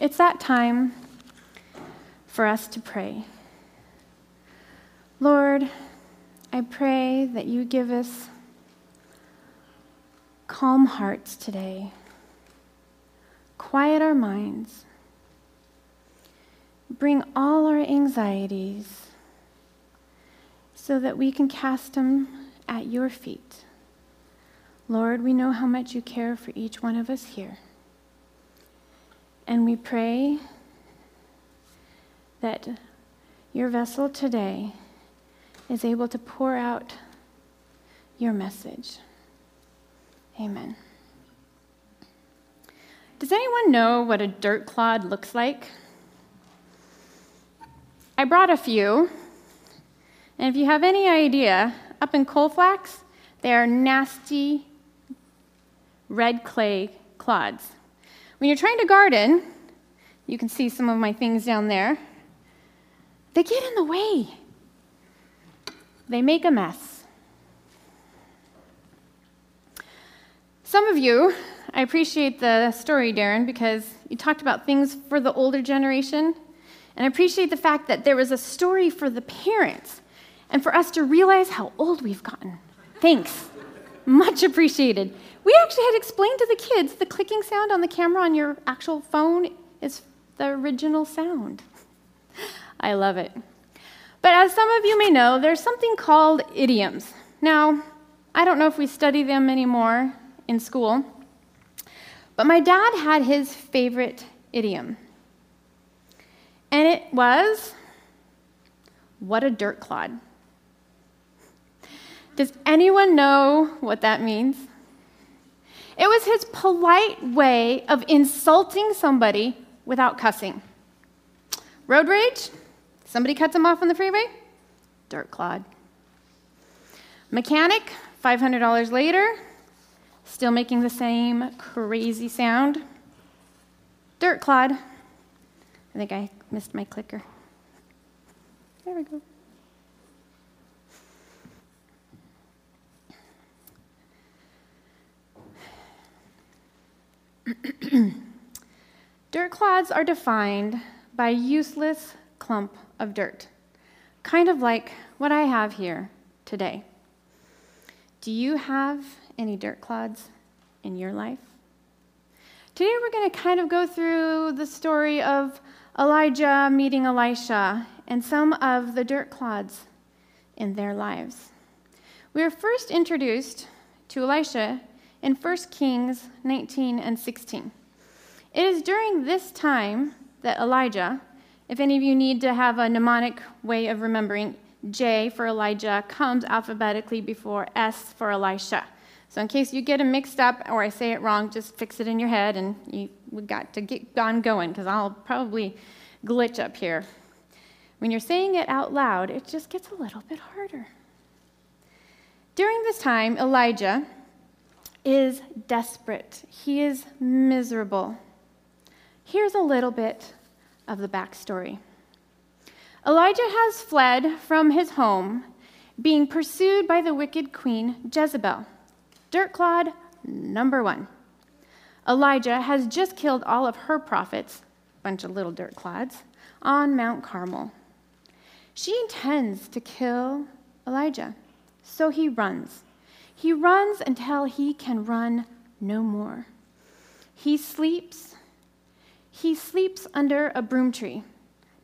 it's that time for us to pray. Lord, I pray that you give us calm hearts today. Quiet our minds. Bring all our anxieties so that we can cast them at your feet. Lord, we know how much you care for each one of us here. And we pray that your vessel today is able to pour out your message. Amen. Does anyone know what a dirt clod looks like? I brought a few, and if you have any idea, up in Colfax, they are nasty red clay clods. When you're trying to garden, you can see some of my things down there. They get in the way. They make a mess. Some of you, I appreciate the story, Darren, because you talked about things for the older generation, and I appreciate the fact that there was a story for the parents and for us to realize how old we've gotten. Thanks. Much appreciated. We actually had explained to the kids the clicking sound on the camera on your actual phone is the original sound. I love it. But as some of you may know, there's something called idioms. Now, I don't know if we study them anymore in school, but my dad had his favorite idiom. And it was, what a dirt clod. Does anyone know what that means? It was his polite way of insulting somebody without cussing. Road rage, somebody cuts him off on the freeway, dirt clod. Mechanic, $500 later, still making the same crazy sound, dirt clod. I think I missed my clicker. There we go. Dirt clods are defined by a useless clump of dirt, kind of like what I have here today. Do you have any dirt clods in your life? Today we're going to kind of go through the story of Elijah meeting Elisha and some of the dirt clods in their lives. We are first introduced to Elisha in 1 Kings 19 and 16. It is during this time that Elijah, if any of you need to have a mnemonic way of remembering, J for Elijah comes alphabetically before S for Elisha. So in case you get them mixed up or I say it wrong, just fix it in your head and we've got to get on going because I'll probably glitch up here. When you're saying it out loud, it just gets a little bit harder. During this time, Elijah is desperate. He is miserable. Here's a little bit of the backstory. Elijah has fled from his home, being pursued by the wicked queen Jezebel. Dirt clod number one. Elijah has just killed all of her prophets, bunch of little dirt clods, on Mount Carmel. She intends to kill Elijah, so he runs. He runs until he can run no more. He sleeps. He sleeps under a broom tree.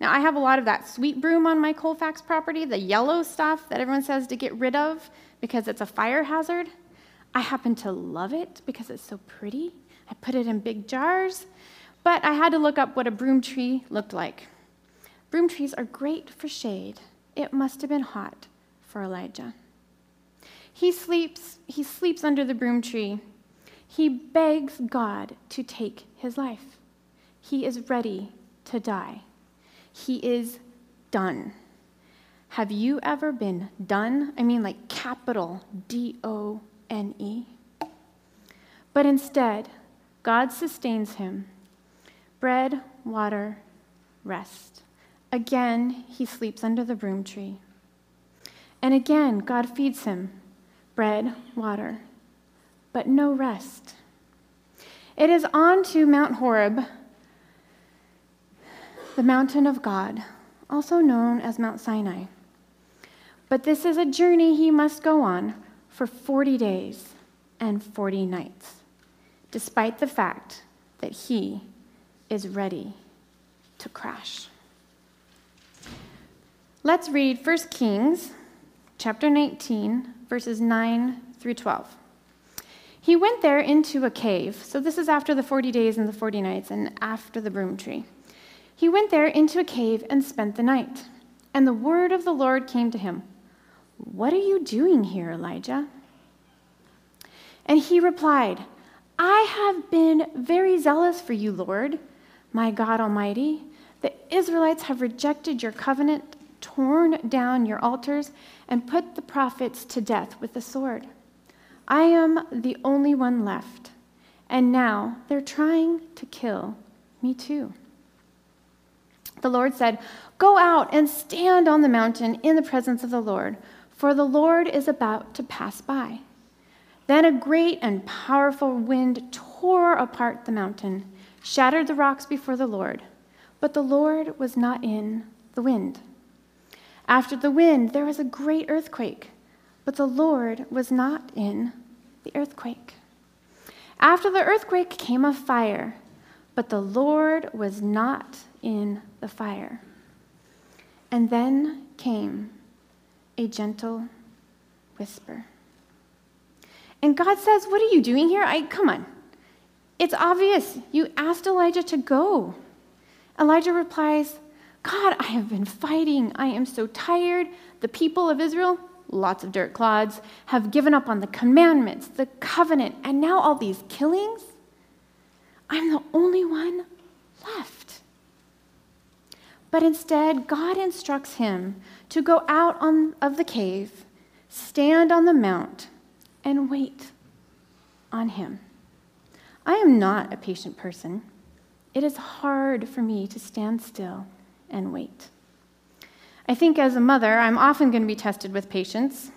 Now, I have a lot of that sweet broom on my Colfax property, the yellow stuff that everyone says to get rid of because it's a fire hazard. I happen to love it because it's so pretty. I put it in big jars, but I had to look up what a broom tree looked like. Broom trees are great for shade. It must have been hot for Elijah. He sleeps under the broom tree. He begs God to take his life. He is ready to die. He is done. Have you ever been done? I mean, like capital D-O-N-E. But instead, God sustains him. Bread, water, rest. Again, he sleeps under the broom tree. And again, God feeds him. Bread, water, but no rest. It is on to Mount Horeb the mountain of God, also known as Mount Sinai. But this is a journey he must go on for 40 days and 40 nights, despite the fact that he is ready to crash. Let's read 1 Kings chapter 19, verses 9 through 12. He went there into a cave. So this is after the 40 days and the 40 nights and after the broom tree. He went there into a cave and spent the night. And the word of the Lord came to him. "What are you doing here, Elijah?" And he replied, "I have been very zealous for you, Lord, my God Almighty. The Israelites have rejected your covenant, torn down your altars, and put the prophets to death with the sword. I am the only one left, and now they're trying to kill me too." The Lord said, "Go out and stand on the mountain in the presence of the Lord, for the Lord is about to pass by." Then a great and powerful wind tore apart the mountain, shattered the rocks before the Lord, but the Lord was not in the wind. After the wind, there was a great earthquake, but the Lord was not in the earthquake. After the earthquake came a fire, but the Lord was not in the fire. And then came a gentle whisper. And God says, "What are you doing here? Come on. It's obvious. You asked Elijah to go." Elijah replies, "God, I have been fighting. I am so tired. The people of Israel, lots of dirt clods, have given up on the commandments, the covenant, and now all these killings. I'm the only one left." But instead, God instructs him to go out of the cave, stand on the mount, and wait on him. I am not a patient person. It is hard for me to stand still and wait. I think as a mother, I'm often going to be tested with patience,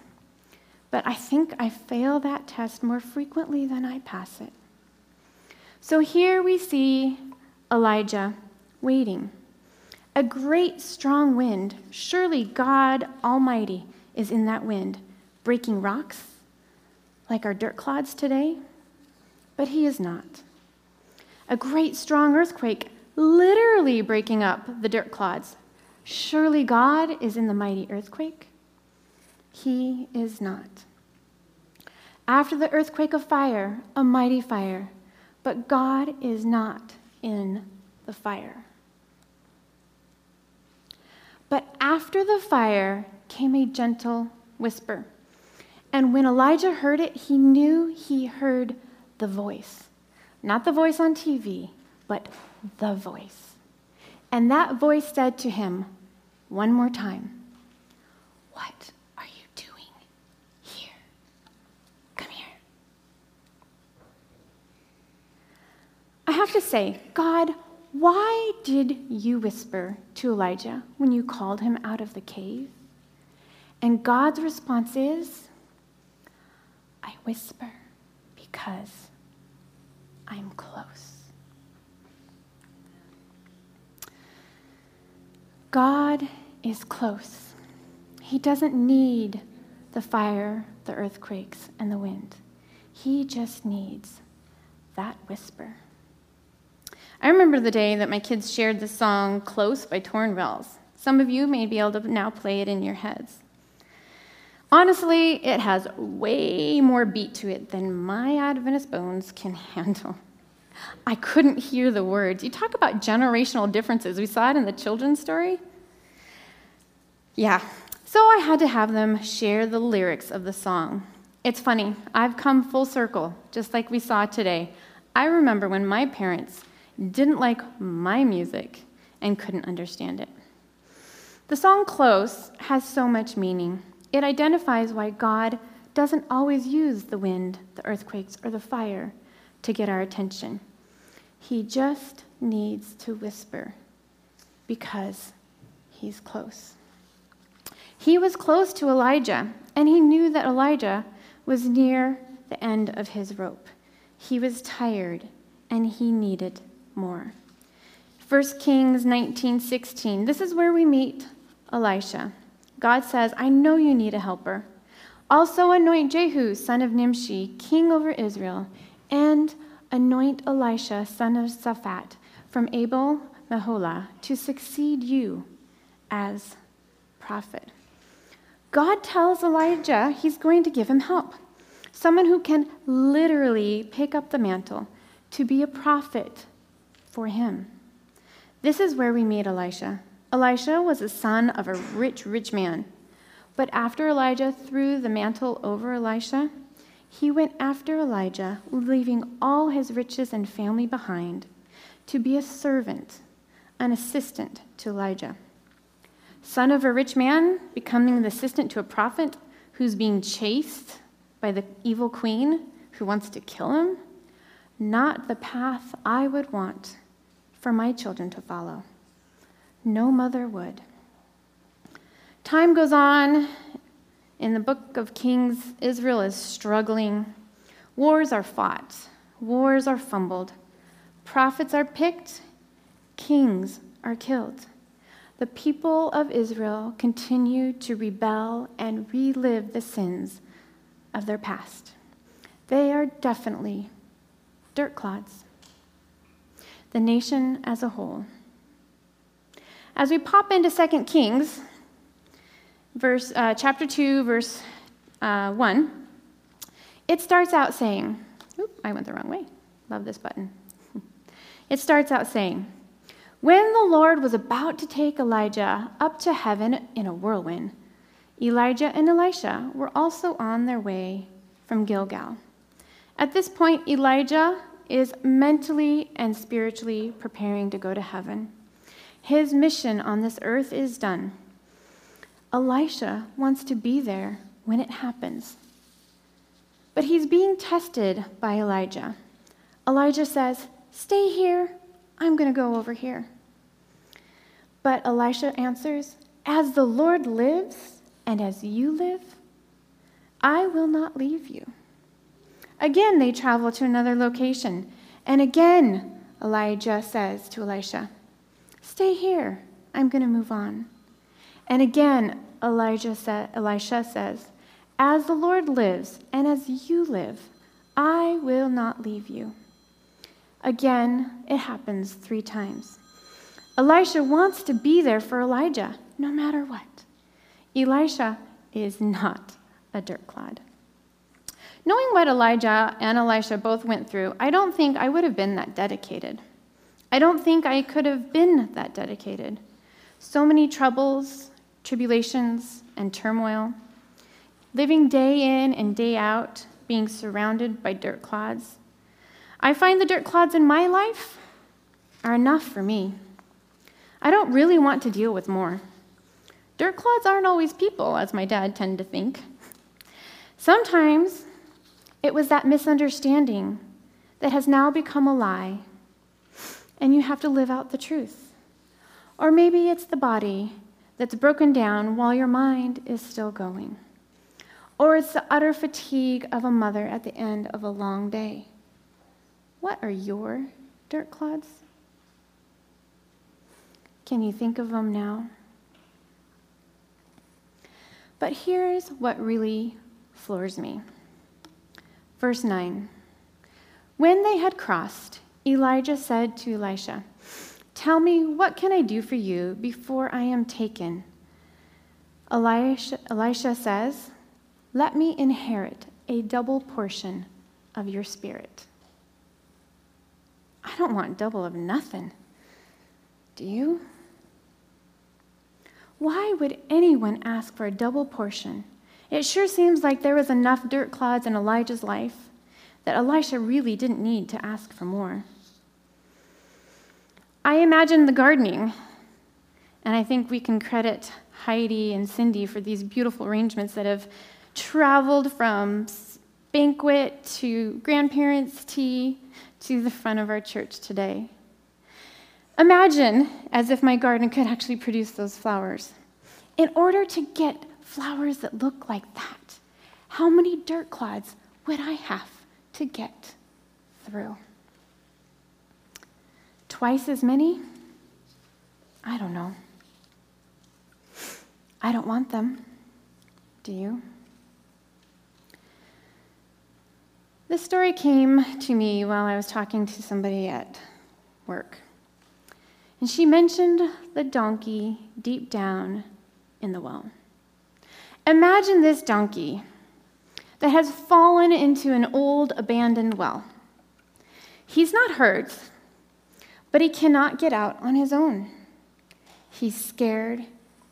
but I think I fail that test more frequently than I pass it. So here we see Elijah waiting. A great strong wind, surely God Almighty is in that wind, breaking rocks like our dirt clods today, but he is not. A great strong earthquake, literally breaking up the dirt clods. Surely God is in the mighty earthquake. He is not. After the earthquake of fire, a mighty fire, but God is not in the fire. But after the fire came a gentle whisper. And when Elijah heard it, he knew he heard the voice. Not the voice on TV, but the voice. And that voice said to him one more time, "What are you doing here? Come here." I have to say, God, why did you whisper to Elijah when you called him out of the cave? And God's response is, "I whisper because I'm close." God is close. He doesn't need the fire, the earthquakes, and the wind. He just needs that whisper. I remember the day that my kids shared the song "Close" by Torn Wells. Some of you may be able to now play it in your heads. Honestly, it has way more beat to it than my Adventist bones can handle. I couldn't hear the words. You talk about generational differences. We saw it in the children's story. Yeah, so I had to have them share the lyrics of the song. It's funny, I've come full circle, just like we saw today. I remember when my parents didn't like my music and couldn't understand it. The song "Close" has so much meaning. It identifies why God doesn't always use the wind, the earthquakes, or the fire to get our attention. He just needs to whisper because he's close. He was close to Elijah, and he knew that Elijah was near the end of his rope. He was tired, and he needed more. 1 Kings 19:16. This is where we meet Elisha. God says, I know you need a helper. Also anoint Jehu, son of Nimshi, king over Israel, and anoint Elisha, son of Shaphat, from Abel Meholah, to succeed you as prophet. God tells Elijah he's going to give him help, someone who can literally pick up the mantle to be a prophet for him. This is where we meet Elisha. Elisha was the son of a rich man. But after Elijah threw the mantle over Elisha, he went after Elijah, leaving all his riches and family behind to be a servant, an assistant to Elijah. Son of a rich man, becoming an assistant to a prophet who's being chased by the evil queen who wants to kill him? Not the path I would want for my children to follow. No mother would. Time goes on. In the book of Kings, Israel is struggling. Wars are fought. Wars are fumbled. Prophets are picked. Kings are killed. The people of Israel continue to rebel and relive the sins of their past. They are definitely dirt clods. The nation as a whole. As we pop into 2 Kings, chapter 2, verse 1, it starts out saying, I went the wrong way. Love this button. It starts out saying, when the Lord was about to take Elijah up to heaven in a whirlwind, Elijah and Elisha were also on their way from Gilgal. At this point, Elijah is mentally and spiritually preparing to go to heaven. His mission on this earth is done. Elisha wants to be there when it happens. But he's being tested by Elijah. Elijah says, stay here, I'm going to go over here. But Elisha answers, as the Lord lives and as you live, I will not leave you. Again, they travel to another location. And again, Elijah says to Elisha, stay here, I'm going to move on. And again, Elisha says, as the Lord lives and as you live, I will not leave you. Again, it happens 3 times. Elisha wants to be there for Elijah, no matter what. Elisha is not a dirt clod. Knowing what Elijah and Elisha both went through, I don't think I would have been that dedicated. I don't think I could have been that dedicated. So many troubles, tribulations, and turmoil. Living day in and day out, being surrounded by dirt clods. I find the dirt clods in my life are enough for me. I don't really want to deal with more. Dirt clods aren't always people, as my dad tended to think. Sometimes it was that misunderstanding that has now become a lie, and you have to live out the truth. Or maybe it's the body that's broken down while your mind is still going. Or it's the utter fatigue of a mother at the end of a long day. What are your dirt clods? Can you think of them now? But here's what really floors me. Verse 9. When they had crossed, Elijah said to Elisha, tell me, what can I do for you before I am taken? Elisha says, let me inherit a double portion of your spirit. I don't want double of nothing. Do you? Why would anyone ask for a double portion? It sure seems like there was enough dirt clods in Elijah's life that Elisha really didn't need to ask for more. I imagine the gardening, and I think we can credit Heidi and Cindy for these beautiful arrangements that have traveled from banquet to grandparents' tea to the front of our church today. Imagine as if my garden could actually produce those flowers. In order to get flowers that look like that, how many dirt clods would I have to get through? Twice as many? I don't know. I don't want them. Do you? This story came to me while I was talking to somebody at work. And she mentioned the donkey deep down in the well. Imagine this donkey that has fallen into an old abandoned well. He's not hurt, but he cannot get out on his own. He's scared,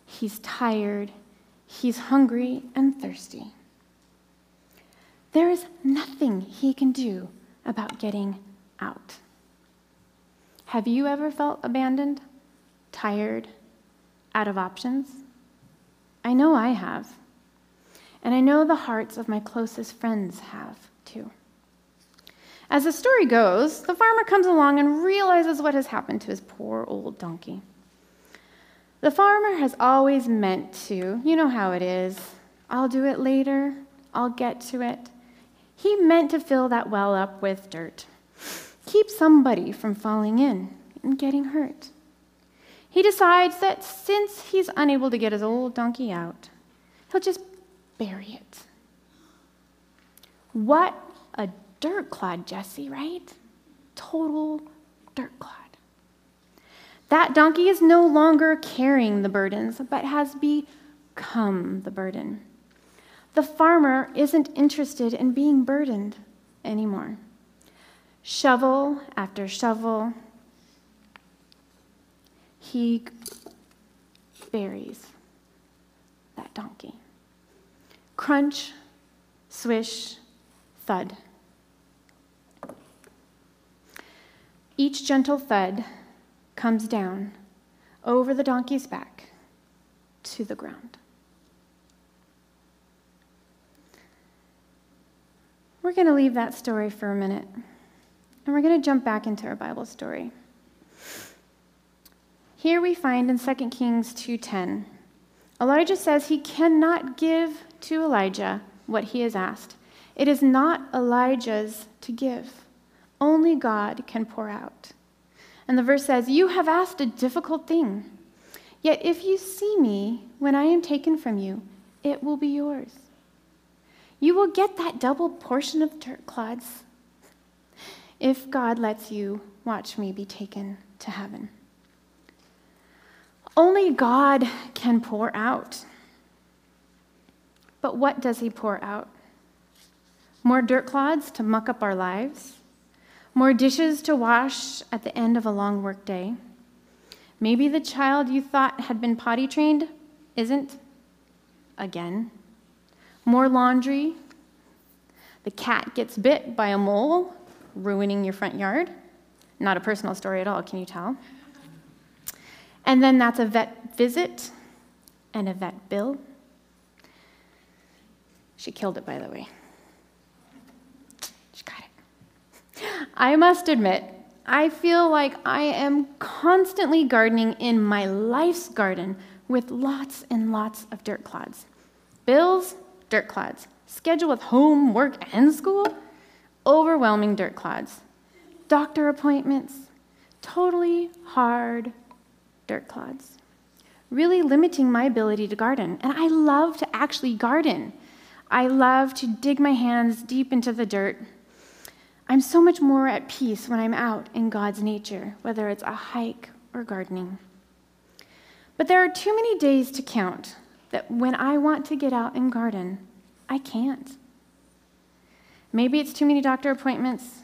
he's tired, he's hungry and thirsty. There is nothing he can do about getting out. Have you ever felt abandoned, tired, out of options? I know I have, and I know the hearts of my closest friends have too. As the story goes, the farmer comes along and realizes what has happened to his poor old donkey. The farmer has always meant to, you know how it is, I'll do it later, I'll get to it. He meant to fill that well up with dirt, keep somebody from falling in and getting hurt. He decides that since he's unable to get his old donkey out, he'll just bury it. What a dirt clod, Jesse, right? Total dirt clod. That donkey is no longer carrying the burdens, but has become the burden. The farmer isn't interested in being burdened anymore. Shovel after shovel, he buries that donkey. Crunch, swish, thud. Each gentle thud comes down over the donkey's back to the ground. We're going to leave that story for a minute. And we're going to jump back into our Bible story. Here we find in 2 Kings 2:10, Elijah says he cannot give to Elijah what he has asked. It is not Elijah's to give. Only God can pour out. And the verse says, "You have asked a difficult thing. Yet if you see me when I am taken from you, it will be yours. You will get that double portion of dirt clods. If God lets you watch me be taken to heaven." Only God can pour out. But what does he pour out? More dirt clods to muck up our lives? More dishes to wash at the end of a long work day? Maybe the child you thought had been potty trained isn't again. More laundry. The cat gets bit by a mole, ruining your front yard. Not a personal story at all, can you tell? And then that's a vet visit and a vet bill. She killed it, by the way. She got it. I must admit, I feel like I am constantly gardening in my life's garden with lots and lots of dirt clods. Bills, dirt clods. Schedule with home, work, and school. Overwhelming dirt clods, doctor appointments, totally hard dirt clods, really limiting my ability to garden. And I love to actually garden. I love to dig my hands deep into the dirt. I'm so much more at peace when I'm out in God's nature, whether it's a hike or gardening. But there are too many days to count that when I want to get out and garden, I can't. Maybe it's too many doctor appointments,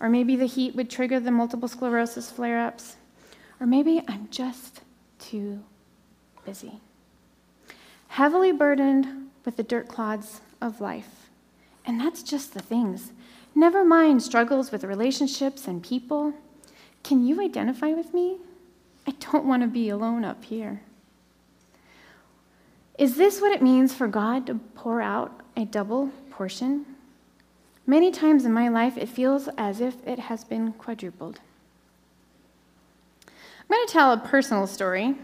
or maybe the heat would trigger the multiple sclerosis flare-ups, or maybe I'm just too busy. Heavily burdened with the dirt clods of life. And that's just the things. Never mind struggles with relationships and people. Can you identify with me? I don't want to be alone up here. Is this what it means for God to pour out a double portion? Many times in my life, it feels as if it has been quadrupled. I'm going to tell a personal story.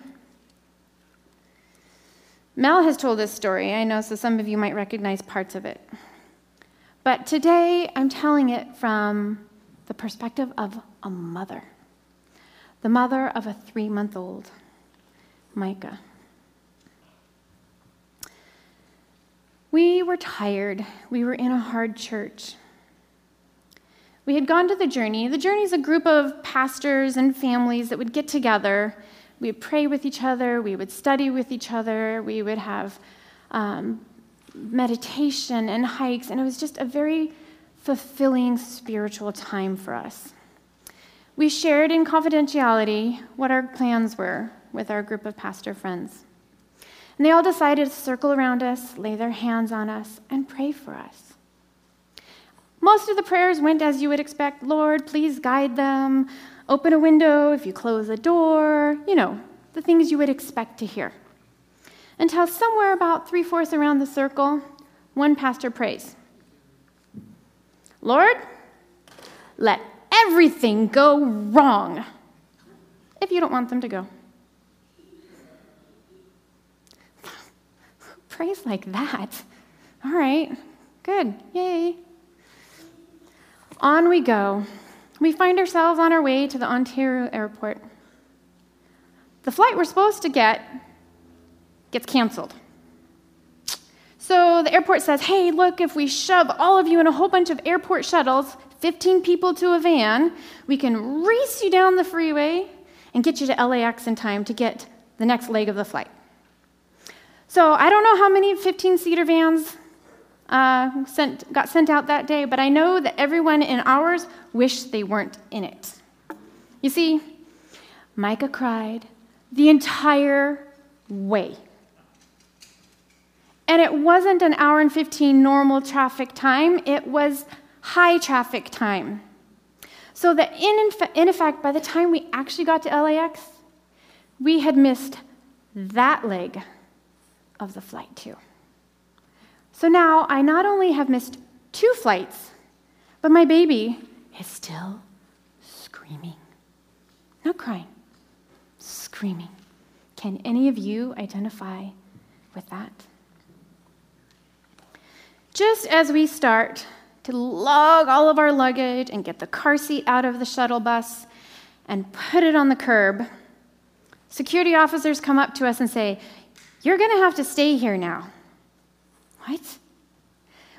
Mel has told this story, I know, so some of you might recognize parts of it. But today, I'm telling it from the perspective of a mother, the mother of a 3-month-old. Micah. We were tired. We were in a hard church. We had gone to the Journey. The Journey is a group of pastors and families that would get together. We would pray with each other. We would study with each other. We would have meditation and hikes, and it was just a very fulfilling spiritual time for us. We shared in confidentiality what our plans were with our group of pastor friends. And they all decided to circle around us, lay their hands on us, and pray for us. Most of the prayers went as you would expect. Lord, please guide them. Open a window if you close a door. You know, the things you would expect to hear. Until somewhere about three-fourths around the circle, one pastor prays, Lord, let everything go wrong, if you don't want them to go. Who prays like that? All right, good, yay. On we go. We find ourselves on our way to the Ontario airport. The flight we're supposed to get gets canceled. So the airport says, hey, look, if we shove all of you in a whole bunch of airport shuttles, 15 people to a van, we can race you down the freeway and get you to LAX in time to get the next leg of the flight. So I don't know how many 15-seater vans got sent out that day, but I know that everyone in ours wished they weren't in it. You see, Micah cried the entire way. And it wasn't an hour and 15 normal traffic time. It was high traffic time. So that in effect, by the time we actually got to LAX, we had missed that leg of the flight too. So now I not only have missed two flights, but my baby is still screaming. Not crying, screaming. Can any of you identify with that? Just as we start to lug all of our luggage and get the car seat out of the shuttle bus and put it on the curb, security officers come up to us and say, you're going to have to stay here now. What?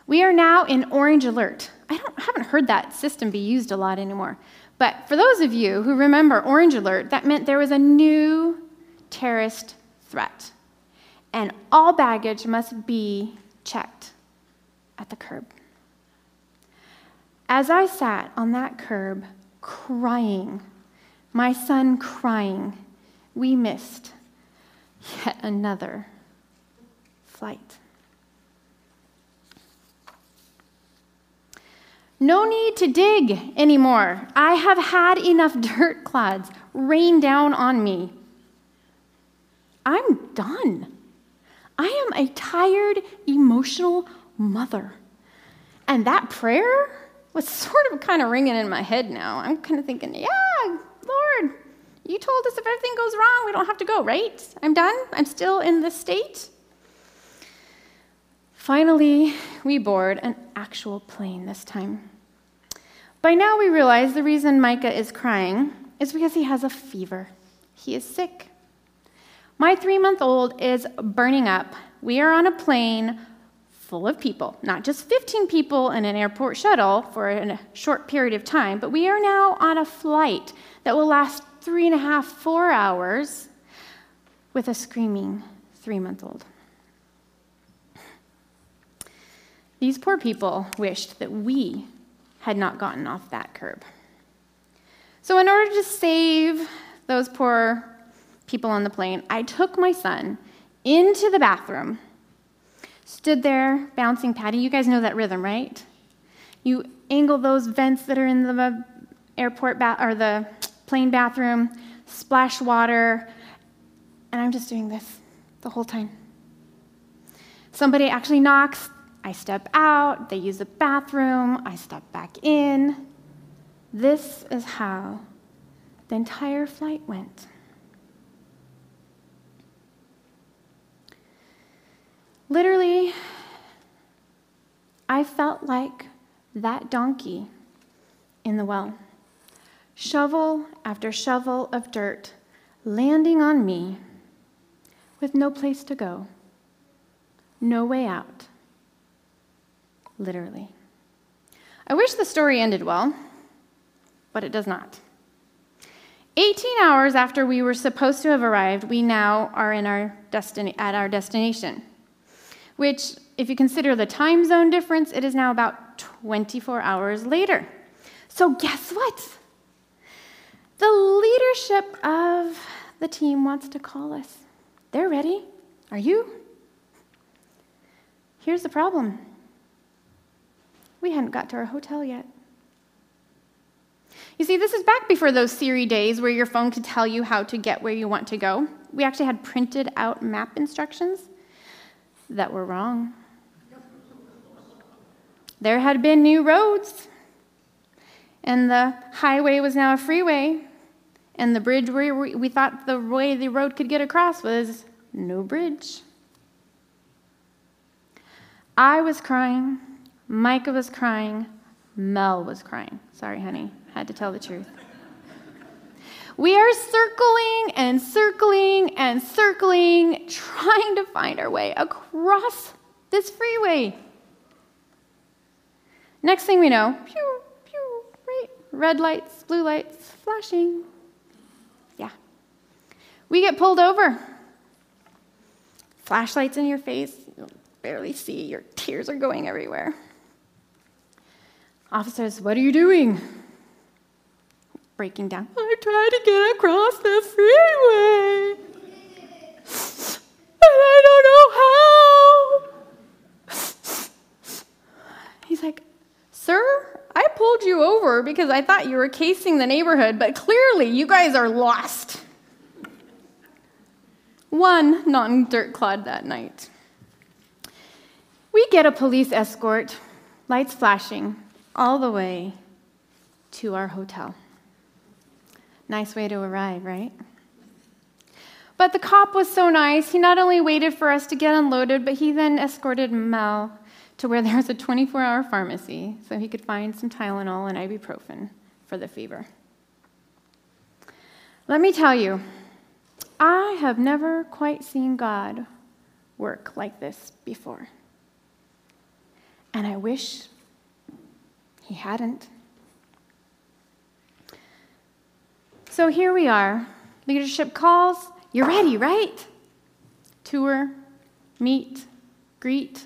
We are now in orange alert. I haven't heard that system be used a lot anymore. But for those of you who remember orange alert, that meant there was a new terrorist threat. And all baggage must be checked at the curb. As I sat on that curb crying, my son crying, we missed yet another flight. No need to dig anymore. I have had enough dirt clods rain down on me. I'm done. I am a tired, emotional mother. And that prayer was sort of kind of ringing in my head now. I'm kind of thinking, yeah, Lord, you told us if everything goes wrong, we don't have to go, right? I'm done. I'm still in this state. Finally, we board an actual plane this time. By now, we realize the reason Micah is crying is because he has a fever. He is sick. My 3-month-old is burning up. We are on a plane full of people, not just 15 people in an airport shuttle for a short period of time, but we are now on a flight that will last 3.5-4 hours with a screaming 3-month-old. These poor people wished that we had not gotten off that curb. So in order to save those poor people on the plane, I took my son into the bathroom, stood there, bouncing Patty. You guys know that rhythm, right? You angle those vents that are in the airport or the plane bathroom, splash water, and I'm just doing this the whole time. Somebody actually knocks. I step out. They use the bathroom. I step back in. This is how the entire flight went. Literally, I felt like that donkey in the well. Shovel after shovel of dirt landing on me with no place to go, no way out, literally. I wish the story ended well, but it does not. 18 hours after we were supposed to have arrived, we now are in at our destination, which, if you consider the time zone difference, it is now about 24 hours later. So guess what? The leadership of the team wants to call us. They're ready. Are you? Here's the problem. We hadn't got to our hotel yet. You see, this is back before those Siri days where your phone could tell you how to get where you want to go. We actually had printed out map instructions that were wrong. There had been new roads, and the highway was now a freeway, and the bridge where we thought the way the road could get across was no bridge. I was crying, Micah was crying, Mel was crying. Sorry, honey. Had to tell the truth. We are circling and circling and circling, trying to find our way across this freeway. Next thing we know, pew, pew, right? Red lights, blue lights, flashing. Yeah. We get pulled over. Flashlights in your face. You'll barely see. Your tears are going everywhere. Officers, what are you doing? Breaking down. I tried to get across the freeway, and I don't know how. He's like, sir, I pulled you over because I thought you were casing the neighborhood, but clearly you guys are lost. One, not in dirt clod that night. We get a police escort, lights flashing, all the way to our hotel. Nice way to arrive, right? But the cop was so nice, he not only waited for us to get unloaded, but he then escorted Mel to where there was a 24-hour pharmacy so he could find some Tylenol and ibuprofen for the fever. Let me tell you, I have never quite seen God work like this before. And I wish he hadn't. So here we are, leadership calls, you're ready, right? Tour, meet, greet.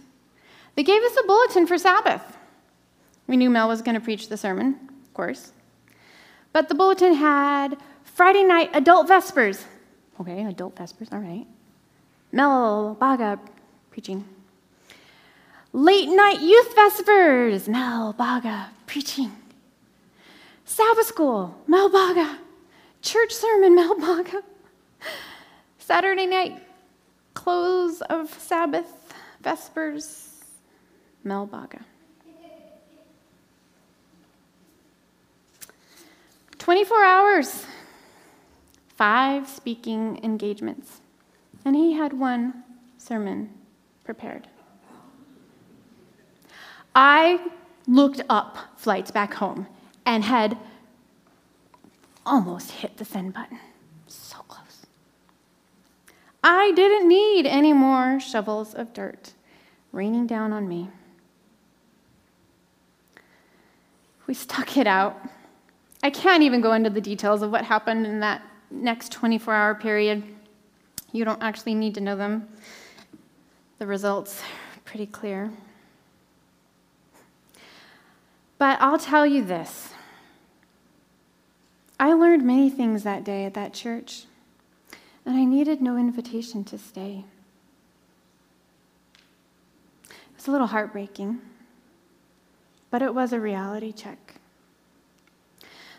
They gave us a bulletin for Sabbath. We knew Mel was going to preach the sermon, of course. But the bulletin had Friday night adult vespers. Okay, adult vespers, all right. Mel, Baga, preaching. Late night youth vespers, Mel, Baga, preaching. Sabbath school, Mel, Baga. Church sermon, Mel, Baga. Saturday night, close of Sabbath, vespers, Mel, Baga. 24 hours, 5 speaking engagements, and he had one sermon prepared. I looked up flights back home and had almost hit the send button. So close. I didn't need any more shovels of dirt raining down on me. We stuck it out. I can't even go into the details of what happened in that next 24-hour period. You don't actually need to know them. The results are pretty clear. But I'll tell you this. I learned many things that day at that church, and I needed no invitation to stay. It was a little heartbreaking, but it was a reality check.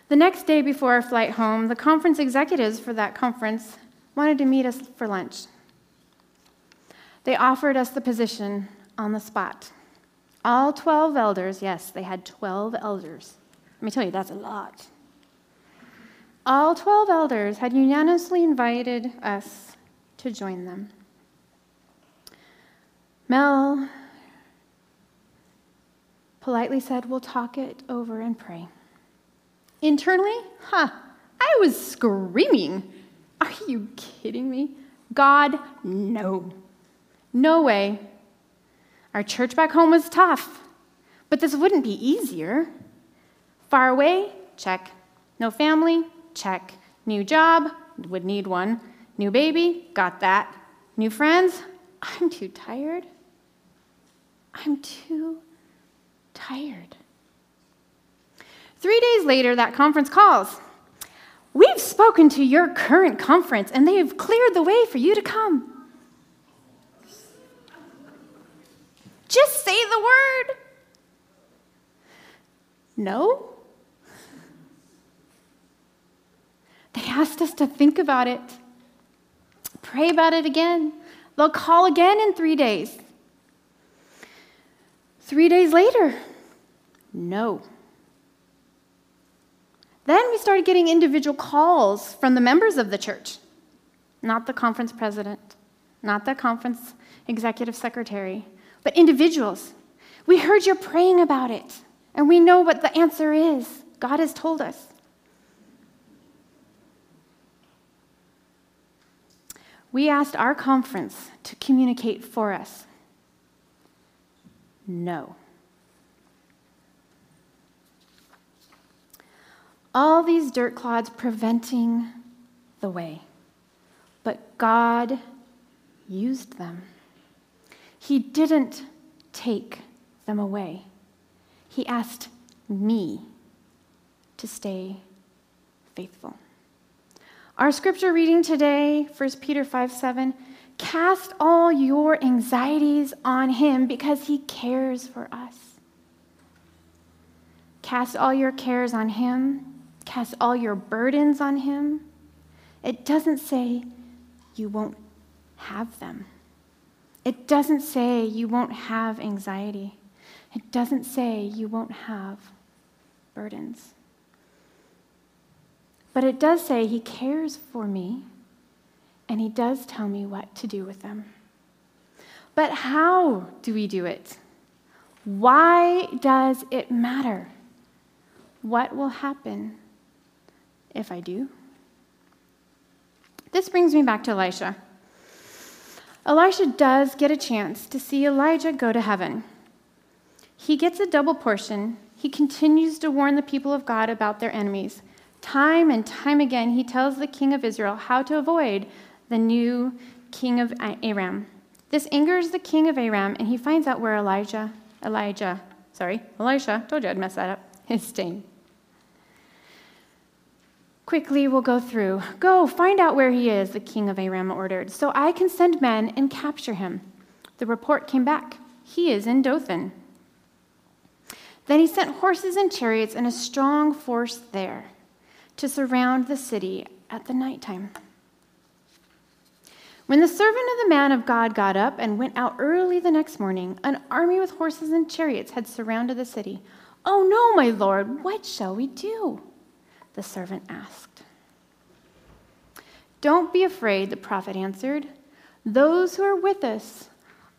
The next day before our flight home, the conference executives for that conference wanted to meet us for lunch. They offered us the position on the spot. All 12 elders, yes, they had 12 elders. Let me tell you, that's a lot. All 12 elders had unanimously invited us to join them. Mel politely said, we'll talk it over and pray. Internally, I was screaming. Are you kidding me? God, no. No way. Our church back home was tough, but this wouldn't be easier. Far away? Check. No family? Check. New job? Would need one. New baby? Got that. New friends? I'm too tired. I'm too tired. 3 days later, that conference calls. We've spoken to your current conference, and they have cleared the way for you to come. Just say the word. No. They asked us to think about it. Pray about it again. They'll call again in 3 days. 3 days later, no. Then we started getting individual calls from the members of the church. Not the conference president, not the conference executive secretary, but individuals. We heard you're praying about it, and we know what the answer is. God has told us. We asked our conference to communicate for us. No. All these dirt clods preventing the way, but God used them. He didn't take them away. He asked me to stay faithful. Our scripture reading today, 1 Peter 5:7, cast all your anxieties on him because he cares for us. Cast all your cares on him. Cast all your burdens on him. It doesn't say you won't have them. It doesn't say you won't have anxiety. It doesn't say you won't have burdens. But it does say he cares for me, and he does tell me what to do with them. But how do we do it? Why does it matter? What will happen if I do? This brings me back to Elisha. Elisha does get a chance to see Elijah go to heaven. He gets a double portion. He continues to warn the people of God about their enemies. Time and time again, he tells the king of Israel how to avoid the new king of Aram. This angers the king of Aram, and he finds out where Elisha, told you I'd mess that up, is staying. Quickly, we'll go through. Go, find out where he is, the king of Aram ordered, so I can send men and capture him. The report came back. He is in Dothan. Then he sent horses and chariots and a strong force there to surround the city at the nighttime. When the servant of the man of God got up and went out early the next morning, an army with horses and chariots had surrounded the city. Oh no, my lord, what shall we do? The servant asked. Don't be afraid, the prophet answered. Those who are with us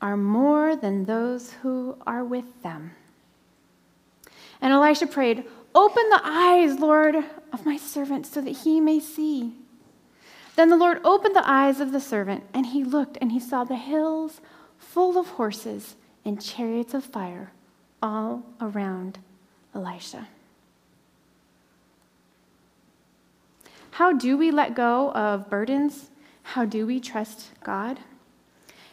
are more than those who are with them. And Elisha prayed, open the eyes, Lord, of my servant, so that he may see. Then the Lord opened the eyes of the servant, and he looked, and he saw the hills full of horses and chariots of fire all around Elisha. How do we let go of burdens? How do we trust God?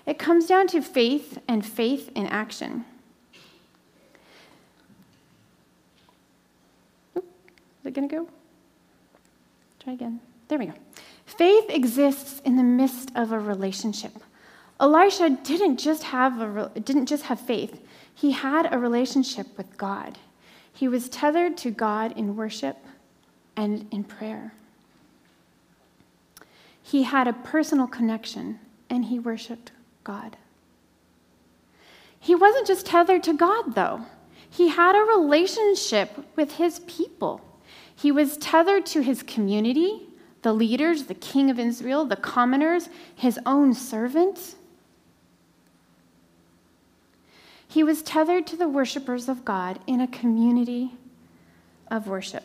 It comes down to faith and faith in action. Is it going to go? Try again. There we go. Faith exists in the midst of a relationship. Elisha didn't just have faith. He had a relationship with God. He was tethered to God in worship and in prayer. He had a personal connection, and he worshiped God. He wasn't just tethered to God, though. He had a relationship with his people. He was tethered to his community, the leaders, the king of Israel, the commoners, his own servant. He was tethered to the worshipers of God in a community of worship.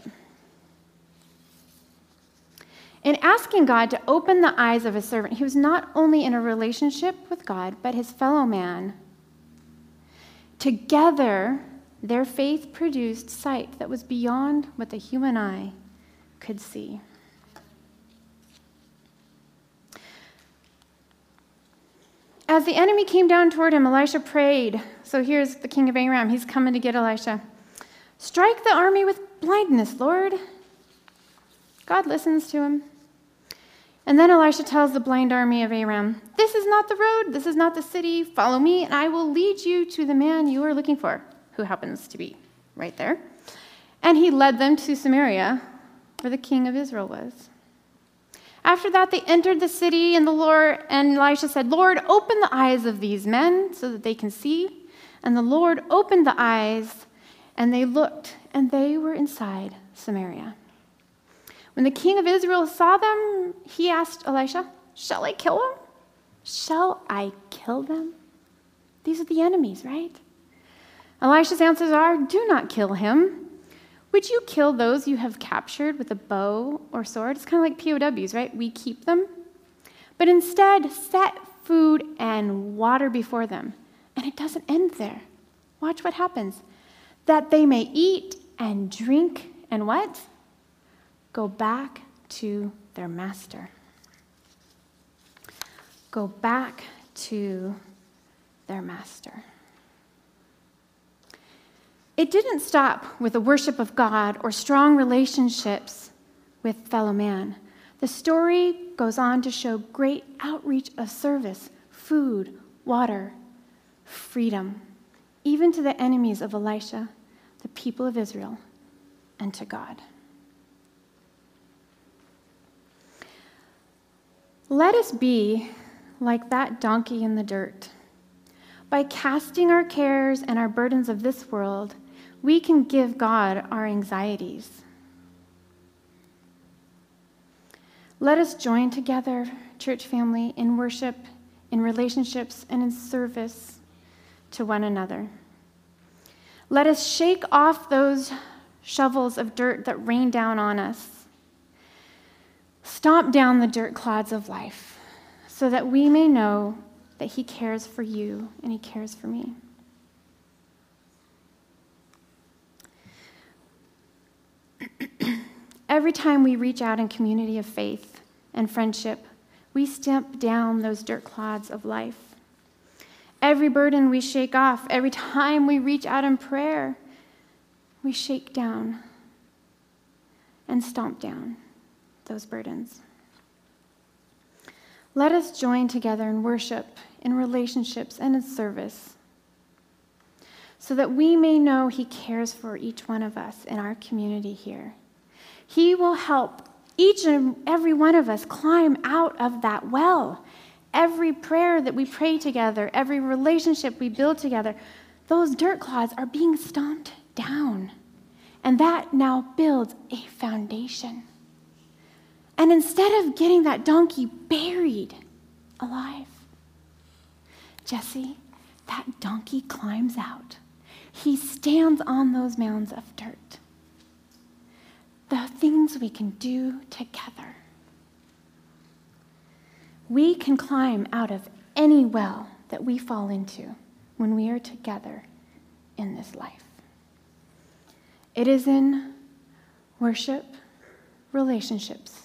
In asking God to open the eyes of his servant, he was not only in a relationship with God, but his fellow man. Together, their faith produced sight that was beyond what the human eye could see. As the enemy came down toward him, Elisha prayed. So here's the king of Aram. He's coming to get Elisha. Strike the army with blindness, Lord. God listens to him. And then Elisha tells the blind army of Aram, this is not the road, this is not the city, follow me, and I will lead you to the man you are looking for, who happens to be right there. And he led them to Samaria, where the king of Israel was. After that, they entered the city, and Elisha said, Lord, open the eyes of these men so that they can see. And the Lord opened the eyes, and they looked, and they were inside Samaria. When the king of Israel saw them, he asked Elisha, shall I kill them? Shall I kill them? These are the enemies, right? Elisha's answers are, do not kill him. Would you kill those you have captured with a bow or sword? It's kind of like POWs, right? We keep them. But instead, set food and water before them. And it doesn't end there. Watch what happens. That they may eat and drink and what? Go back to their master. Go back to their master. It didn't stop with the worship of God or strong relationships with fellow man. The story goes on to show great outreach of service, food, water, freedom, even to the enemies of Elisha, the people of Israel, and to God. Let us be like that donkey in the dirt. By casting our cares and our burdens of this world, we can give God our anxieties. Let us join together, church family, in worship, in relationships, and in service to one another. Let us shake off those shovels of dirt that rain down on us. Stomp down the dirt clods of life so that we may know that he cares for you and he cares for me. Every time we reach out in community of faith and friendship, we stamp down those dirt clods of life. Every burden we shake off, every time we reach out in prayer, we shake down and stomp down those burdens. Let us join together in worship, in relationships, and in service so that we may know he cares for each one of us in our community here. He will help each and every one of us climb out of that well. Every prayer that we pray together, every relationship we build together, those dirt clods are being stomped down. And that now builds a foundation. And instead of getting that donkey buried alive, Jesse, that donkey climbs out. He stands on those mounds of dirt. The things we can do together. We can climb out of any well that we fall into when we are together in this life. It is in worship, relationships,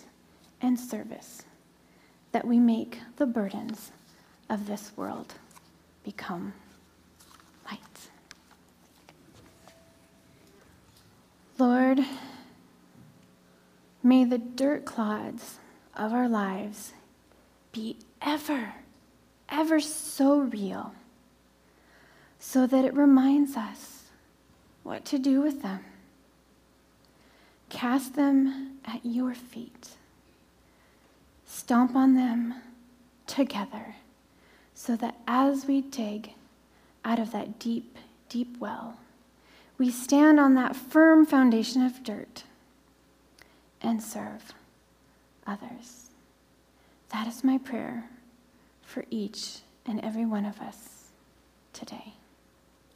and service that we make the burdens of this world become light. Lord, may the dirt clods of our lives be ever, ever so real so that it reminds us what to do with them. Cast them at your feet. Stomp on them together so that as we dig out of that deep, deep well, we stand on that firm foundation of dirt and serve others. That is my prayer for each and every one of us today.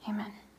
Amen.